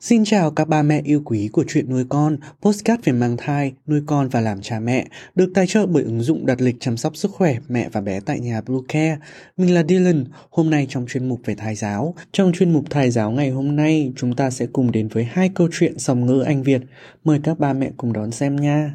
Xin chào các ba mẹ yêu quý của Chuyện nuôi con, podcast về mang thai, nuôi con và làm cha mẹ, được tài trợ bởi ứng dụng đặt lịch chăm sóc sức khỏe mẹ và bé tại nhà BlueCare. Mình là Dylan, hôm nay trong chuyên mục về thai giáo. Trong chuyên mục thai giáo ngày hôm nay, chúng ta sẽ cùng đến với 2 câu chuyện song ngữ Anh Việt. Mời các ba mẹ cùng đón xem nha!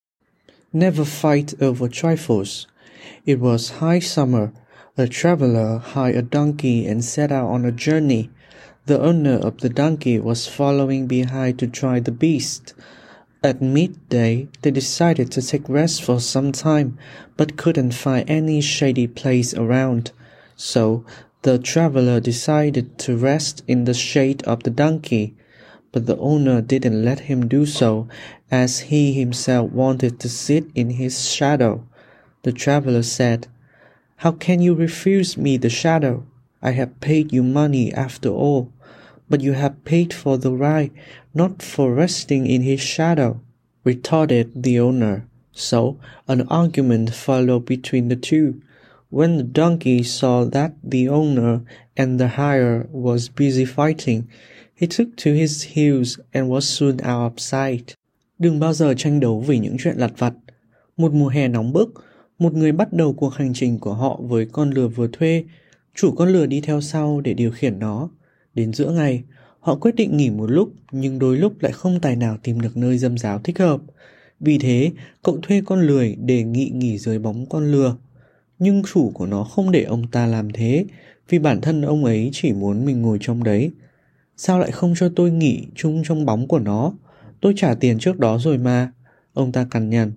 Never fight over trifles. It was high summer. A traveler hired a donkey and set out on a journey. The owner of the donkey was following behind to try the beast. At midday, they decided to take rest for some time, but couldn't find any shady place around. So, the traveler decided to rest in the shade of the donkey. But the owner didn't let him do so, as he himself wanted to sit in his shadow. The traveler said, "How can you refuse me the shadow? I have paid you money after all, but you have paid for the ride, not for resting in his shadow," retorted the owner. So an argument followed between the two. When the donkey saw that the owner and the hirer was busy fighting, he took to his heels and was soon out of sight. Đừng bao giờ tranh đấu vì những chuyện lặt vặt. Một mùa hè nóng bức, một người bắt đầu cuộc hành trình của họ với con lừa vừa thuê. Chủ con lừa đi theo sau để điều khiển nó. Đến giữa ngày, họ quyết định nghỉ một lúc nhưng đôi lúc lại không tài nào tìm được nơi râm ráo thích hợp. Vì thế, cậu thuê con lười đề nghị nghỉ dưới bóng con lừa. Nhưng chủ của nó không để ông ta làm thế vì bản thân ông ấy chỉ muốn mình ngồi trong đấy. "Sao lại không cho tôi nghỉ chung trong bóng của nó? Tôi trả tiền trước đó rồi mà," ông ta cằn nhằn.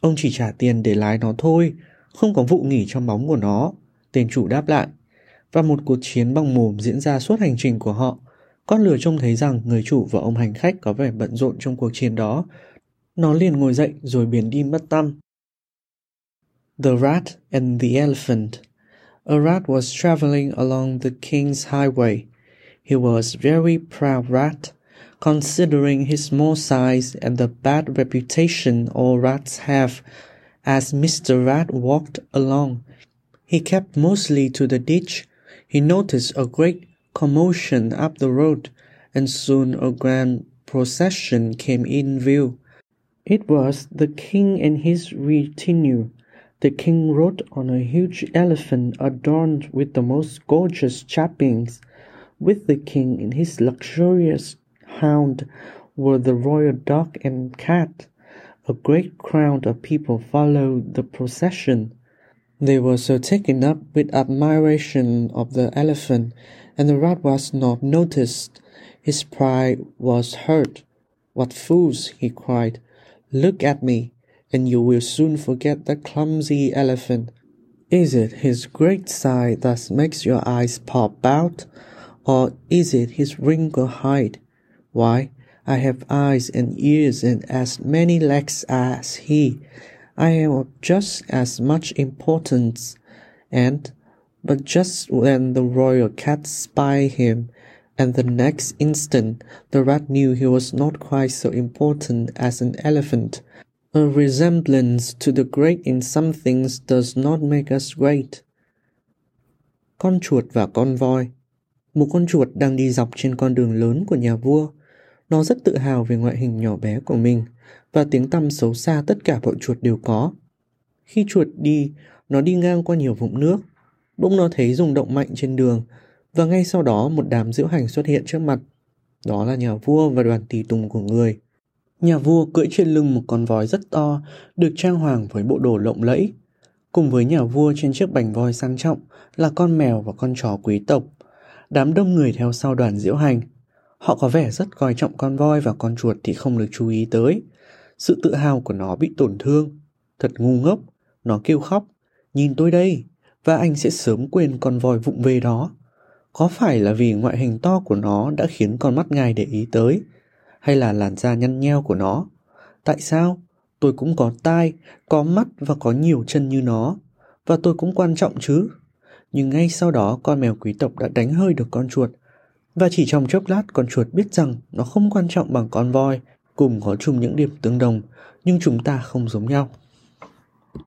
"Ông chỉ trả tiền để lái nó thôi, không có vụ nghỉ trong bóng của nó," tên chủ đáp lại. Và một cuộc chiến bằng mồm diễn ra suốt hành trình của họ. Con lừa trông thấy rằng người chủ và ông hành khách có vẻ bận rộn trong cuộc chiến đó. Nó liền ngồi dậy rồi biến đi mất tăm. The Rat and the Elephant. A rat was traveling along the king's highway. He was a very proud rat, considering his small size and the bad reputation all rats have. As Mr. Rat walked along, he kept mostly to the ditch. He noticed a great commotion up the road, and soon a grand procession came in view. It was the king and his retinue. The king rode on a huge elephant adorned with the most gorgeous trappings. With the king and his luxurious hound were the royal dog and cat. A great crowd of people followed the procession. They were so taken up with admiration of the elephant, and the rat was not noticed. His pride was hurt. "What fools," he cried. "Look at me, and you will soon forget that clumsy elephant. Is it his great size that makes your eyes pop out? Or is it his wrinkled hide? Why, I have eyes and ears and as many legs as he. I am of just as much importance." But just when the royal cat spied him, and the next instant the rat knew he was not quite so important as an elephant. A resemblance to the great in some things does not make us great. Con chuột và con voi. Một con chuột đang đi dọc trên con đường lớn của nhà vua. Nó rất tự hào về ngoại hình nhỏ bé của mình và tiếng tăm xấu xa tất cả bọn chuột đều có. Khi chuột đi, nó đi ngang qua nhiều vũng nước. Bỗng nó thấy rung động mạnh trên đường và ngay sau đó một đám diễu hành xuất hiện trước mặt. Đó là nhà vua và đoàn tùy tùng của người. Nhà vua cưỡi trên lưng một con voi rất to, được trang hoàng với bộ đồ lộng lẫy. Cùng với nhà vua trên chiếc bành voi sang trọng là con mèo và con chó quý tộc. Đám đông người theo sau đoàn diễu hành. Họ có vẻ rất coi trọng con voi và con chuột thì không được chú ý tới. Sự tự hào của nó bị tổn thương. "Thật ngu ngốc," nó kêu khóc. "Nhìn tôi đây, và anh sẽ sớm quên con voi vụng về đó." Có phải là vì ngoại hình to của nó đã khiến con mắt ngài để ý tới? hay là làn da nhăn nheo của nó. Tại sao? Tôi cũng có tai, có mắt và có nhiều chân như nó. Và tôi cũng quan trọng chứ. Nhưng ngay sau đó con mèo quý tộc đã đánh hơi được con chuột. Và chỉ trong chốc lát con chuột biết rằng nó không quan trọng bằng con voi. Cùng có chung những điểm tương đồng, nhưng chúng ta không giống nhau.